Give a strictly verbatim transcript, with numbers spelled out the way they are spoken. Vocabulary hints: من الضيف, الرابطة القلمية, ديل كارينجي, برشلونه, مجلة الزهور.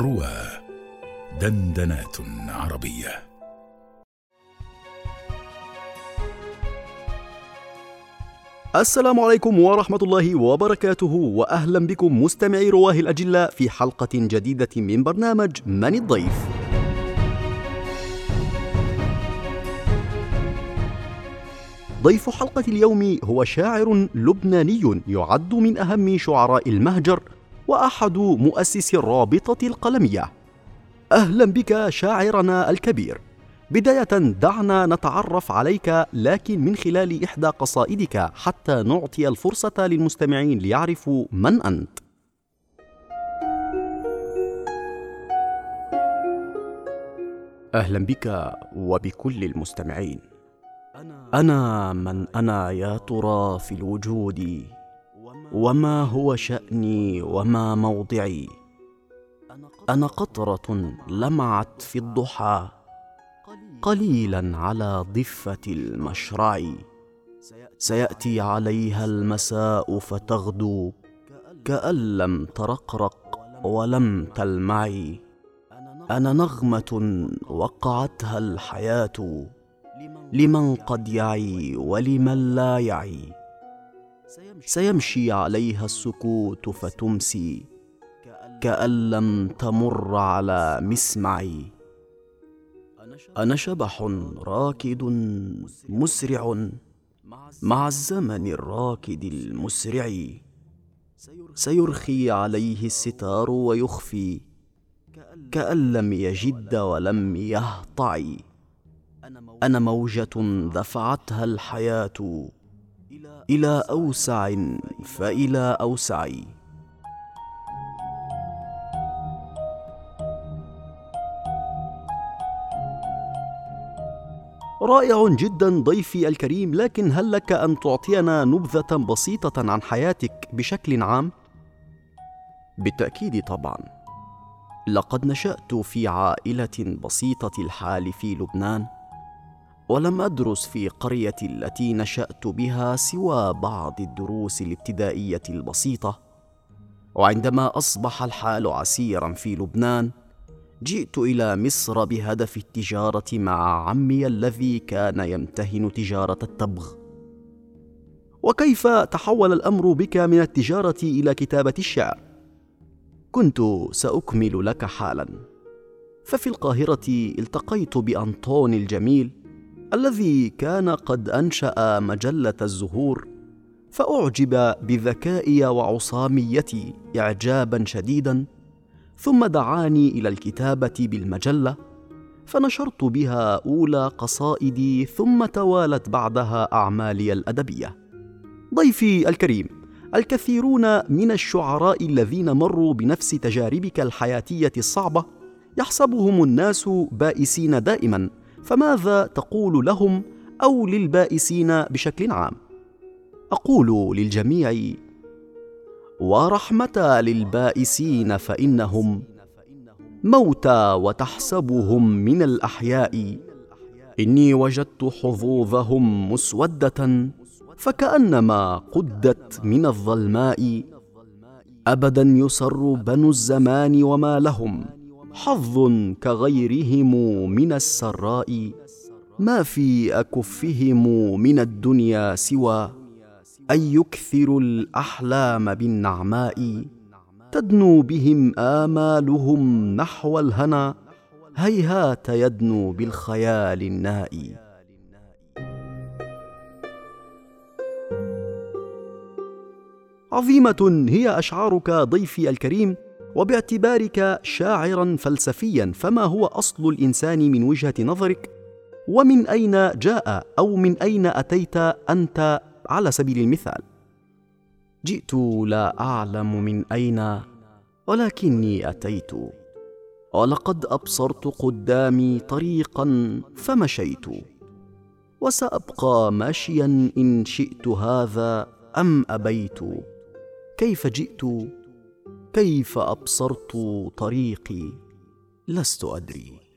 رواة دندنات عربية. السلام عليكم ورحمة الله وبركاته، وأهلا بكم مستمعي رواه الأجلاء في حلقة جديدة من برنامج من الضيف. ضيف حلقة اليوم هو شاعر لبناني يعد من أهم شعراء المهجر وأحد مؤسسي الرابطة القلمية. أهلا بك شاعرنا الكبير. بداية دعنا نتعرف عليك، لكن من خلال إحدى قصائدك حتى نعطي الفرصة للمستمعين ليعرفوا من أنت. أهلا بك وبكل المستمعين. أنا من أنا يا ترى في الوجود، وما هو شأني وما موضعي. أنا قطرة لمعت في الضحى قليلا على ضفة المشرع، سيأتي عليها المساء فتغدو كأن لم ترقرق ولم تلمعي. أنا نغمة وقعتها الحياة لمن قد يعي ولمن لا يعي، سيمشي عليها السكوت فتمسي كأن لم تمر على مسمعي. أنا شبح راكد مسرع مع الزمن الراكد المسرع، سيرخي عليه الستار ويخفي كأن لم يجد ولم يهطع. أنا موجة دفعتها الحياة إلى أوسع فإلى أوسع. رائع جدا ضيفي الكريم، لكن هل لك أن تعطينا نبذة بسيطة عن حياتك بشكل عام؟ بالتأكيد طبعا. لقد نشأت في عائلة بسيطة الحال في لبنان، ولم أدرس في قرية التي نشأت بها سوى بعض الدروس الابتدائية البسيطة. وعندما أصبح الحال عسيرا في لبنان جئت إلى مصر بهدف التجارة مع عمي الذي كان يمتهن تجارة التبغ. وكيف تحول الأمر بك من التجارة إلى كتابة الشعر؟ كنت سأكمل لك حالا. ففي القاهرة التقيت بأنطون الجميل الذي كان قد أنشأ مجلة الزهور، فأعجب بذكائي وعصاميتي إعجابا شديدا، ثم دعاني إلى الكتابة بالمجلة، فنشرت بها أولى قصائدي، ثم توالت بعدها أعمالي الأدبية. ضيفي الكريم، الكثيرون من الشعراء الذين مروا بنفس تجاربك الحياتية الصعبة يحسبهم الناس بائسين دائما، فماذا تقول لهم أو للبائسين بشكل عام؟ أقول للجميع: ورحمة للبائسين فإنهم موتى وتحسبهم من الأحياء، إني وجدت حظوظهم مسودة فكأنما قدت من الظلماء. أبدا يسر بنو الزمان وما لهم حظ كغيرهم من السراء، ما في أكفهم من الدنيا سوى أن يكثروا الأحلام بالنعماء. تدنو بهم آمالهم نحو الهنا، هيهات يدنو بالخيال النائي. عظيمة هي أشعارك ضيفي الكريم، وباعتبارك شاعراً فلسفياً، فما هو أصل الإنسان من وجهة نظرك؟ ومن أين جاء أو من أين أتيت أنت؟ على سبيل المثال: جئت لا أعلم من أين ولكني أتيت، ولقد أبصرت قدامي طريقا فمشيت، وسأبقى ماشيا إن شئت هذا أم أبيت. كيف جئت؟ كيف أبصرت طريقي؟ لست أدري.